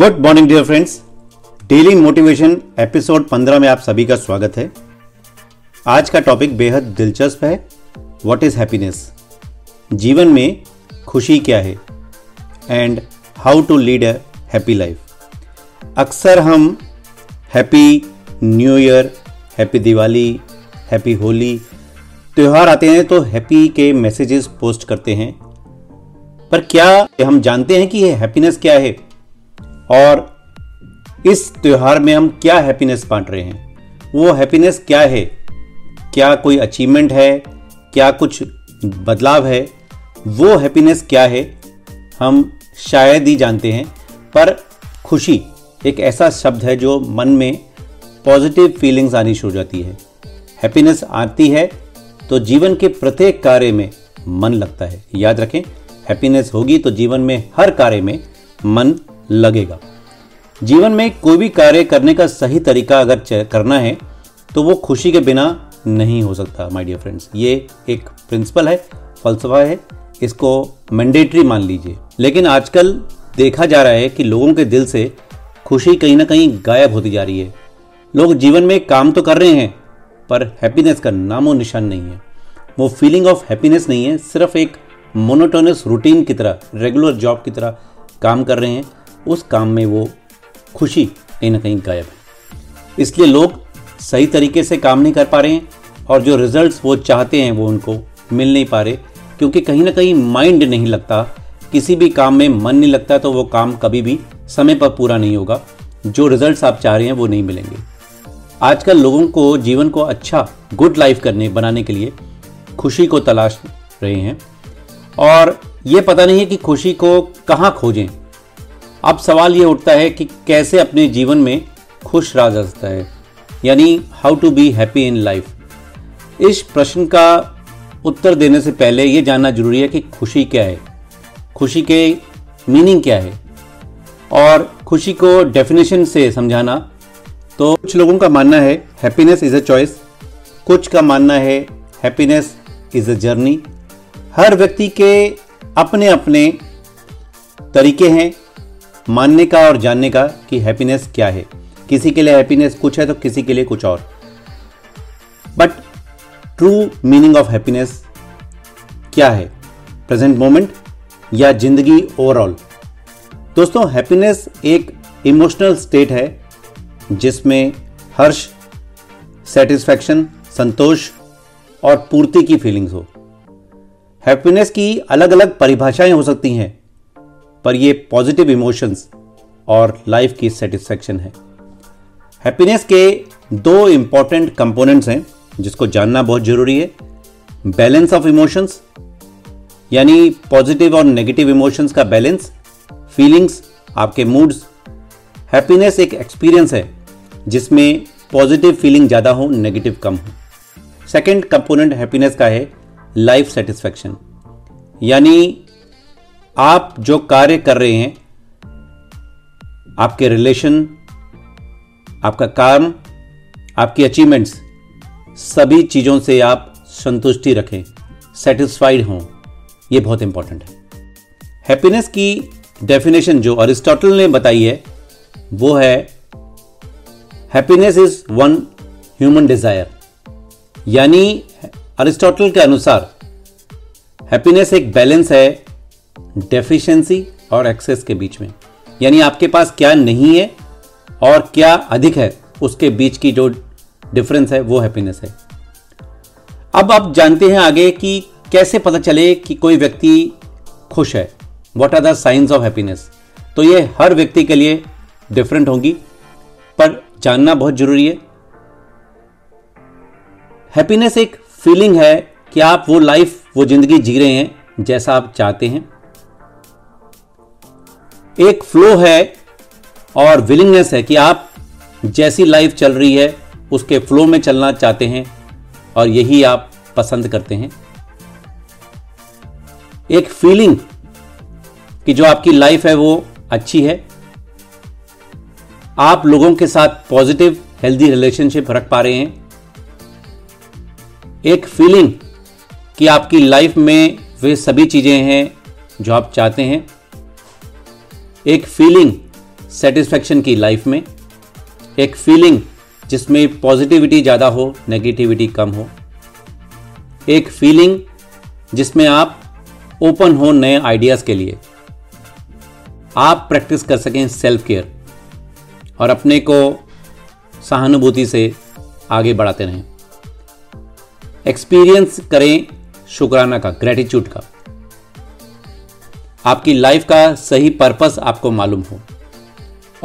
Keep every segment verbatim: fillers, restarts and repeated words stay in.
Good morning dear friends, daily motivation episode पंद्रह में आप सभी का स्वागत है। आज का टॉपिक बेहद दिलचस्प है। व्हाट इज हैप्पीनेस, जीवन में खुशी क्या है and how to lead a happy life. अक्सर हम happy new year, happy Diwali, happy Holi, त्यौहार आते हैं तो हैप्पी के मैसेजेस पोस्ट करते हैं, पर क्या हम जानते हैं कि ये हैप्पीनेस क्या है और इस त्यौहार में हम क्या हैप्पीनेस बांट रहे हैं? वो हैप्पीनेस क्या है? क्या कोई अचीवमेंट है? क्या कुछ बदलाव है? वो हैप्पीनेस क्या है हम शायद ही जानते हैं। पर खुशी एक ऐसा शब्द है जो मन में पॉजिटिव फीलिंग्स आनी शुरू हो जाती है। हैप्पीनेस आती है तो जीवन के प्रत्येक कार्य में मन लगता है। याद रखें, हैप्पीनेस होगी तो जीवन में हर कार्य में मन लगेगा। जीवन में कोई भी कार्य करने का सही तरीका अगर करना है तो वो खुशी के बिना नहीं हो सकता। माय डियर फ्रेंड्स, ये एक प्रिंसिपल है, फलसफा है, इसको मैंडेटरी मान लीजिए। लेकिन आजकल देखा जा रहा है कि लोगों के दिल से खुशी कहीं ना कहीं गायब होती जा रही है। लोग जीवन में काम तो कर रहे हैं पर हैप्पीनेस का नामो निशान नहीं है। वो फीलिंग ऑफ हैप्पीनेस नहीं है। सिर्फ एक मोनोटोनस रूटीन की तरह, रेगुलर जॉब की तरह काम कर रहे हैं। उस काम में वो खुशी कहीं ना कहीं गायब है। इसलिए लोग सही तरीके से काम नहीं कर पा रहे हैं और जो रिजल्ट्स वो चाहते हैं वो उनको मिल नहीं पा रहे, क्योंकि कहीं ना कहीं माइंड नहीं लगता, किसी भी काम में मन नहीं लगता, तो वो काम कभी भी समय पर पूरा नहीं होगा। जो रिजल्ट्स आप चाह रहे हैं वो नहीं मिलेंगे। आजकल लोगों को जीवन को अच्छा, गुड लाइफ करने बनाने के लिए खुशी को तलाश रहे हैं और ये पता नहीं है कि खुशी को कहाँ खोजें। अब सवाल ये उठता है कि कैसे अपने जीवन में खुश रहा जा सकता है, यानी how to be happy in life. इस प्रश्न का उत्तर देने से पहले ये जानना जरूरी है कि खुशी क्या है, खुशी के मीनिंग क्या है, और खुशी को डेफिनेशन से समझाना। तो कुछ लोगों का मानना है हैप्पीनेस इज़ अ चॉइस, कुछ का मानना है हैप्पीनेस इज़ अ जर्नी। हर व्यक्ति के अपने अपने तरीके हैं मानने का और जानने का कि हैप्पीनेस क्या है। किसी के लिए हैप्पीनेस कुछ है तो किसी के लिए कुछ और। But true meaning of happiness क्या है, प्रेजेंट मोमेंट या जिंदगी ओवरऑल? दोस्तों, हैप्पीनेस एक इमोशनल स्टेट है जिसमें हर्ष, सेटिस्फैक्शन, संतोष और पूर्ति की फीलिंग्स हो। हैप्पीनेस की अलग अलग परिभाषाएं हो सकती हैं, पर ये पॉजिटिव इमोशंस और लाइफ की सेटिस्फैक्शन है। हैप्पीनेस के दो इम्पॉर्टेंट कंपोनेंट्स हैं जिसको जानना बहुत ज़रूरी है। बैलेंस ऑफ इमोशंस, यानी पॉजिटिव और नेगेटिव इमोशंस का बैलेंस, फीलिंग्स, आपके मूड्स। हैप्पीनेस एक एक्सपीरियंस है जिसमें पॉजिटिव फीलिंग ज़्यादा हो, नेगेटिव कम हो। सेकेंड कंपोनेंट हैप्पीनेस का है लाइफ सेटिस्फैक्शन, यानी आप जो कार्य कर रहे हैं, आपके रिलेशन, आपका काम, आपकी अचीवमेंट्स, सभी चीज़ों से आप संतुष्टि रखें, सेटिस्फाइड हों। ये बहुत इंपॉर्टेंट है। हैप्पीनेस की डेफिनेशन जो अरिस्टोटल ने बताई है वो है happiness is one human desire, यानी अरिस्टोटल के अनुसार हैप्पीनेस एक बैलेंस है डेफिशिएंसी और एक्सेस के बीच में। यानी आपके पास क्या नहीं है और क्या अधिक है, उसके बीच की जो डिफरेंस है वो हैप्पीनेस है। अब आप जानते हैं आगे कि कैसे पता चले कि कोई व्यक्ति खुश है, what are the science of happiness. तो ये हर व्यक्ति के लिए डिफरेंट होंगी, पर जानना बहुत जरूरी है। हैप्पीनेस एक फीलिंग है कि आप वो लाइफ, वो जिंदगी जी रहे हैं जैसा आप चाहते हैं। एक फ्लो है और विलिंगनेस है कि आप जैसी लाइफ चल रही है उसके फ्लो में चलना चाहते हैं और यही आप पसंद करते हैं। एक फीलिंग कि जो आपकी लाइफ है वो अच्छी है, आप लोगों के साथ पॉजिटिव हेल्दी रिलेशनशिप रख पा रहे हैं। एक फीलिंग कि आपकी लाइफ में वे सभी चीज़ें हैं जो आप चाहते हैं। एक फीलिंग सेटिस्फेक्शन की लाइफ में, एक फीलिंग जिसमें पॉजिटिविटी ज़्यादा हो, नेगेटिविटी कम हो, एक फीलिंग जिसमें आप ओपन हो नए आइडियाज़ के लिए। आप प्रैक्टिस कर सकें सेल्फ केयर और अपने को सहानुभूति से आगे बढ़ाते रहें। एक्सपीरियंस करें शुक्राना का, ग्रेटिट्यूड का। आपकी लाइफ का सही पर्पस आपको मालूम हो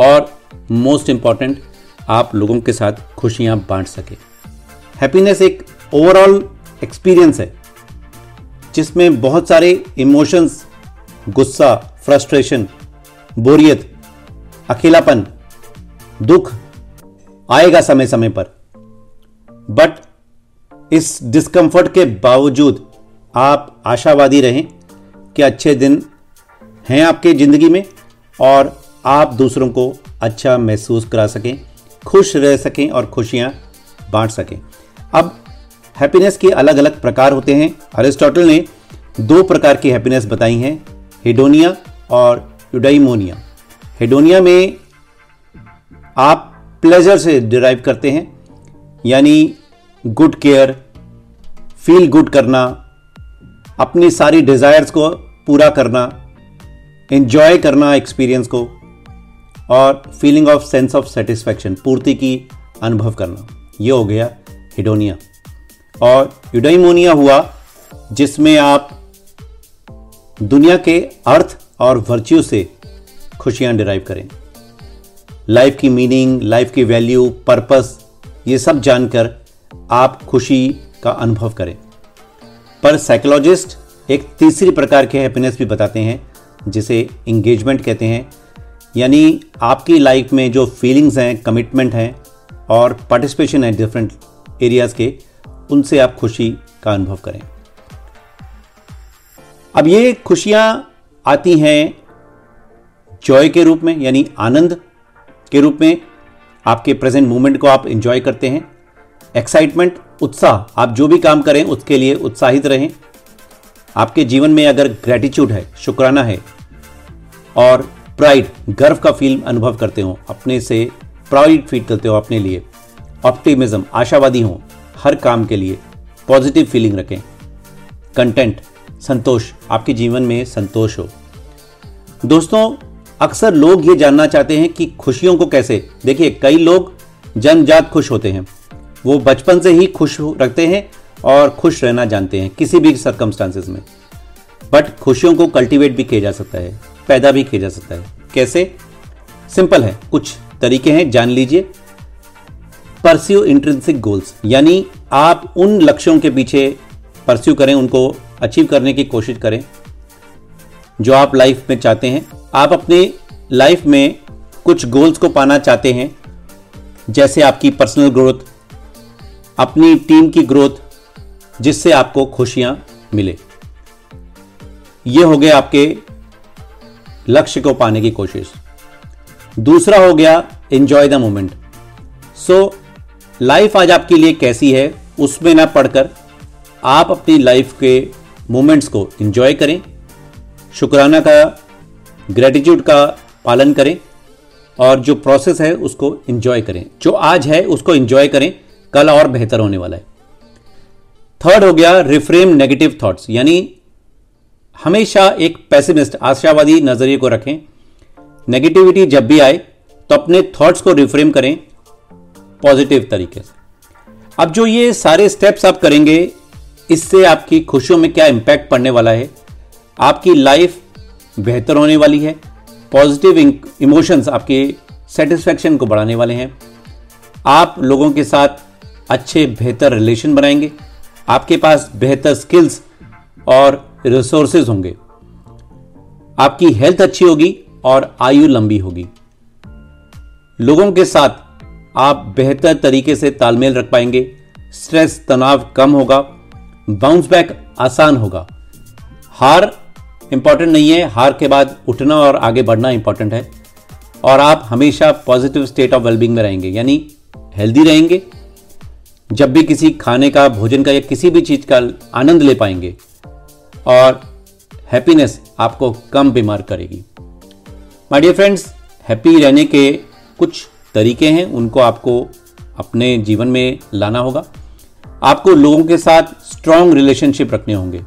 और मोस्ट इम्पॉर्टेंट, आप लोगों के साथ खुशियां बांट सकें। हैप्पीनेस एक ओवरऑल एक्सपीरियंस है जिसमें बहुत सारे इमोशंस, गुस्सा, फ्रस्ट्रेशन, बोरियत, अकेलापन, दुख आएगा समय समय पर, बट इस डिस्कम्फर्ट के बावजूद आप आशावादी रहें कि अच्छे दिन हैं आपके ज़िंदगी में और आप दूसरों को अच्छा महसूस करा सकें, खुश रह सकें और खुशियां बांट सकें। अब हैप्पीनेस के अलग अलग प्रकार होते हैं। अरिस्टोटल ने दो प्रकार की हैप्पीनेस बताई हैं, हेडोनिया और यूडाइमोनिया। हेडोनिया में आप प्लेजर से डिराइव करते हैं, यानी गुड केयर, फील गुड करना, अपनी सारी डिज़ायर्स को पूरा करना, एंजॉय करना एक्सपीरियंस को, और feeling of sense of satisfaction, पूर्ति की अनुभव करना। ये हो गया हेडोनिया। और यूडाइमोनिया हुआ जिसमें आप दुनिया के अर्थ और वर्च्यू से खुशियां डिराइव करें, लाइफ की मीनिंग, लाइफ की वैल्यू, पर्पस, ये सब जानकर आप खुशी का अनुभव करें। पर साइकोलॉजिस्ट एक तीसरी प्रकार के हैप्पीनेस भी बताते हैं जिसे इंगेजमेंट कहते हैं, यानी आपकी लाइफ में जो फीलिंग्स हैं, कमिटमेंट हैं और पार्टिसिपेशन है डिफरेंट एरियाज़ के, उनसे आप खुशी का अनुभव करें। अब ये खुशियाँ आती हैं जॉय के रूप में, यानी आनंद के रूप में। आपके प्रेजेंट मोमेंट को आप एंजॉय करते हैं। एक्साइटमेंट, उत्साह, आप जो भी काम करें उसके लिए उत्साहित रहें। आपके जीवन में अगर ग्रेटिट्यूड है, शुक्राना है और प्राइड, गर्व का फील अनुभव करते हो, अपने से प्राउड फील करते हो अपने लिए, ऑप्टिमिज्म, आशावादी हो हर काम के लिए, पॉजिटिव फीलिंग रखें, कंटेंट, संतोष, आपके जीवन में संतोष हो। दोस्तों, अक्सर लोग ये जानना चाहते हैं कि खुशियों को कैसे, देखिए कई लोग जन्मजात खुश होते हैं, वो बचपन से ही खुश रखते हैं और खुश रहना जानते हैं किसी भी सर्कमस्टांसेस में, बट खुशियों को कल्टीवेट भी किया जा सकता है, पैदा भी किया जा सकता है। कैसे? सिंपल है, कुछ तरीके हैं, जान लीजिए। परस्यू इंट्रिंसिक गोल्स, यानी आप उन लक्ष्यों के पीछे परस्यू करें, उनको अचीव करने की कोशिश करें जो आप लाइफ में चाहते हैं। आप अपने लाइफ में कुछ गोल्स को पाना चाहते हैं, जैसे आपकी पर्सनल ग्रोथ, अपनी टीम की ग्रोथ, जिससे आपको खुशियां मिले। ये हो गया आपके लक्ष्य को पाने की कोशिश। दूसरा हो गया enjoy the moment. So life आज आपके लिए कैसी है उसमें ना पढ़कर आप अपनी लाइफ के मोमेंट्स को एंजॉय करें, शुक्राना का, ग्रेटिट्यूड का पालन करें और जो प्रोसेस है उसको एंजॉय करें। जो आज है उसको एंजॉय करें, कल और बेहतर होने वाला है। थर्ड हो गया रिफ्रेम नेगेटिव थॉट्स, यानी हमेशा एक पेसिमिस्ट, आशावादी नजरिए को रखें। नेगेटिविटी जब भी आए तो अपने थॉट्स को रिफ्रेम करें पॉजिटिव तरीके से। अब जो ये सारे स्टेप्स आप करेंगे, इससे आपकी खुशियों में क्या इम्पैक्ट पड़ने वाला है, आपकी लाइफ बेहतर होने वाली है, पॉजिटिव इमोशंस आपके सेटिस्फैक्शन को बढ़ाने वाले हैं, आप लोगों के साथ अच्छे बेहतर रिलेशन बनाएंगे, आपके पास बेहतर स्किल्स और रिसोर्सेज होंगे, आपकी हेल्थ अच्छी होगी और आयु लंबी होगी, लोगों के साथ आप बेहतर तरीके से तालमेल रख पाएंगे, स्ट्रेस, तनाव कम होगा, बाउंस बैक आसान होगा। हार इम्पॉर्टेंट नहीं है, हार के बाद उठना और आगे बढ़ना इम्पॉर्टेंट है, और आप हमेशा पॉजिटिव स्टेट ऑफ वेलबींग में रहेंगे, यानी हेल्दी रहेंगे। जब भी किसी खाने का, भोजन का या किसी भी चीज़ का आनंद ले पाएंगे, और हैप्पीनेस आपको कम बीमार करेगी। माय डियर फ्रेंड्स, हैप्पी रहने के कुछ तरीके हैं, उनको आपको अपने जीवन में लाना होगा। आपको लोगों के साथ स्ट्रांग रिलेशनशिप रखने होंगे।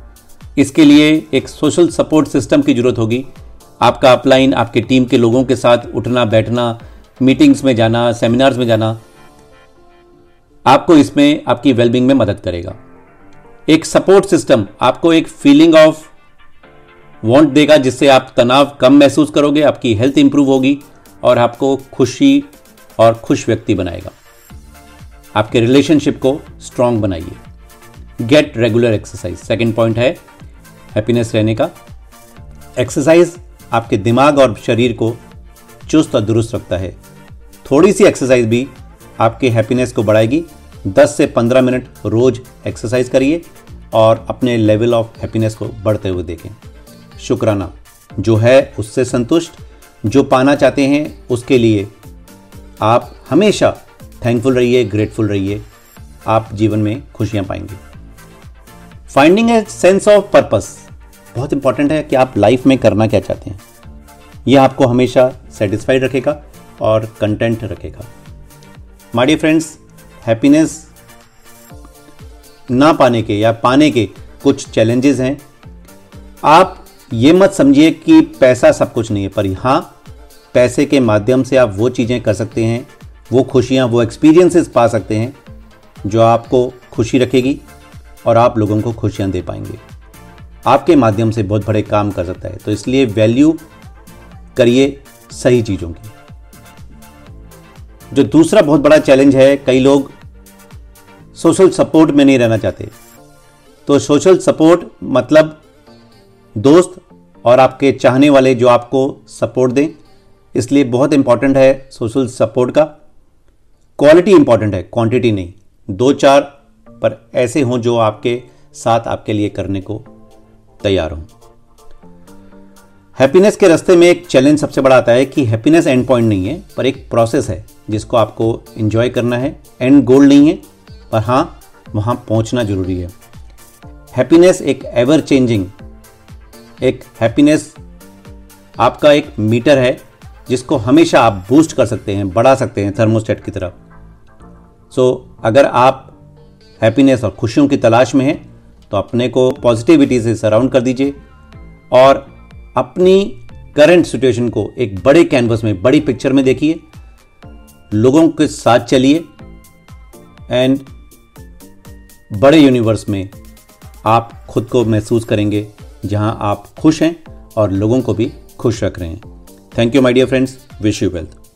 इसके लिए एक सोशल सपोर्ट सिस्टम की ज़रूरत होगी। आपका अपलाइन, आपके टीम के लोगों के साथ उठना बैठना, मीटिंग्स में जाना, सेमिनार्स में जाना, आपको इसमें आपकी वेलबींग में मदद करेगा। एक सपोर्ट सिस्टम आपको एक फीलिंग ऑफ वांट देगा, जिससे आप तनाव कम महसूस करोगे, आपकी हेल्थ इंप्रूव होगी और आपको खुशी और खुश व्यक्ति बनाएगा। आपके रिलेशनशिप को स्ट्रांग बनाइए। Get regular exercise, second point है हैप्पीनेस रहने का। एक्सरसाइज आपके दिमाग और शरीर को चुस्त और दुरुस्त रखता है। थोड़ी सी एक्सरसाइज भी आपके हैप्पीनेस को बढ़ाएगी। दस से पंद्रह मिनट रोज एक्सरसाइज करिए और अपने लेवल ऑफ हैप्पीनेस को बढ़ते हुए देखें। शुक्राना, जो है उससे संतुष्ट, जो पाना चाहते हैं उसके लिए आप हमेशा थैंकफुल रहिए, ग्रेटफुल रहिए। आप जीवन में खुशियां पाएंगे। Finding a sense of purpose बहुत इंपॉर्टेंट है कि आप लाइफ में करना क्या चाहते हैं। यह आपको हमेशा सेटिस्फाइड रखेगा और कंटेंट रखेगा। माय डियर फ्रेंड्स, हैप्पीनेस ना पाने के या पाने के कुछ चैलेंजेस हैं। आप ये मत समझिए कि पैसा सब कुछ नहीं है, पर हाँ, पैसे के माध्यम से आप वो चीज़ें कर सकते हैं, वो खुशियाँ, वो एक्सपीरियंसेस पा सकते हैं जो आपको खुशी रखेगी और आप लोगों को खुशियाँ दे पाएंगे। आपके माध्यम से बहुत बड़े काम कर सकता है, तो इसलिए वैल्यू करिए सही चीज़ों की। जो दूसरा बहुत बड़ा चैलेंज है, कई लोग सोशल सपोर्ट में नहीं रहना चाहते। तो सोशल सपोर्ट मतलब दोस्त और आपके चाहने वाले जो आपको सपोर्ट दें, इसलिए बहुत इंपॉर्टेंट है सोशल सपोर्ट का। क्वालिटी इंपॉर्टेंट है, क्वांटिटी नहीं। दो चार पर ऐसे हों जो आपके साथ आपके लिए करने को तैयार हों। हैप्पीनेस के रास्ते में एक चैलेंज सबसे बड़ा आता है कि हैप्पीनेस एंड पॉइंट नहीं है, पर एक प्रोसेस है जिसको आपको एंजॉय करना है। एंड गोल नहीं है, पर हाँ, वहाँ पहुँचना जरूरी है। हैप्पीनेस एक एवर चेंजिंग, एक हैप्पीनेस आपका एक मीटर है जिसको हमेशा आप बूस्ट कर सकते हैं, बढ़ा सकते हैं, थर्मोस्टेट की तरह। सो so, अगर आप हैप्पीनेस और खुशियों की तलाश में हैं तो अपने को पॉजिटिविटी से सराउंड कर दीजिए और अपनी करंट सिचुएशन को एक बड़े कैनवस में, बड़ी पिक्चर में देखिए। लोगों के साथ चलिए एंड बड़े यूनिवर्स में आप खुद को महसूस करेंगे, जहां आप खुश हैं और लोगों को भी खुश रख रहे हैं। Thank you my dear friends, wish you wealth.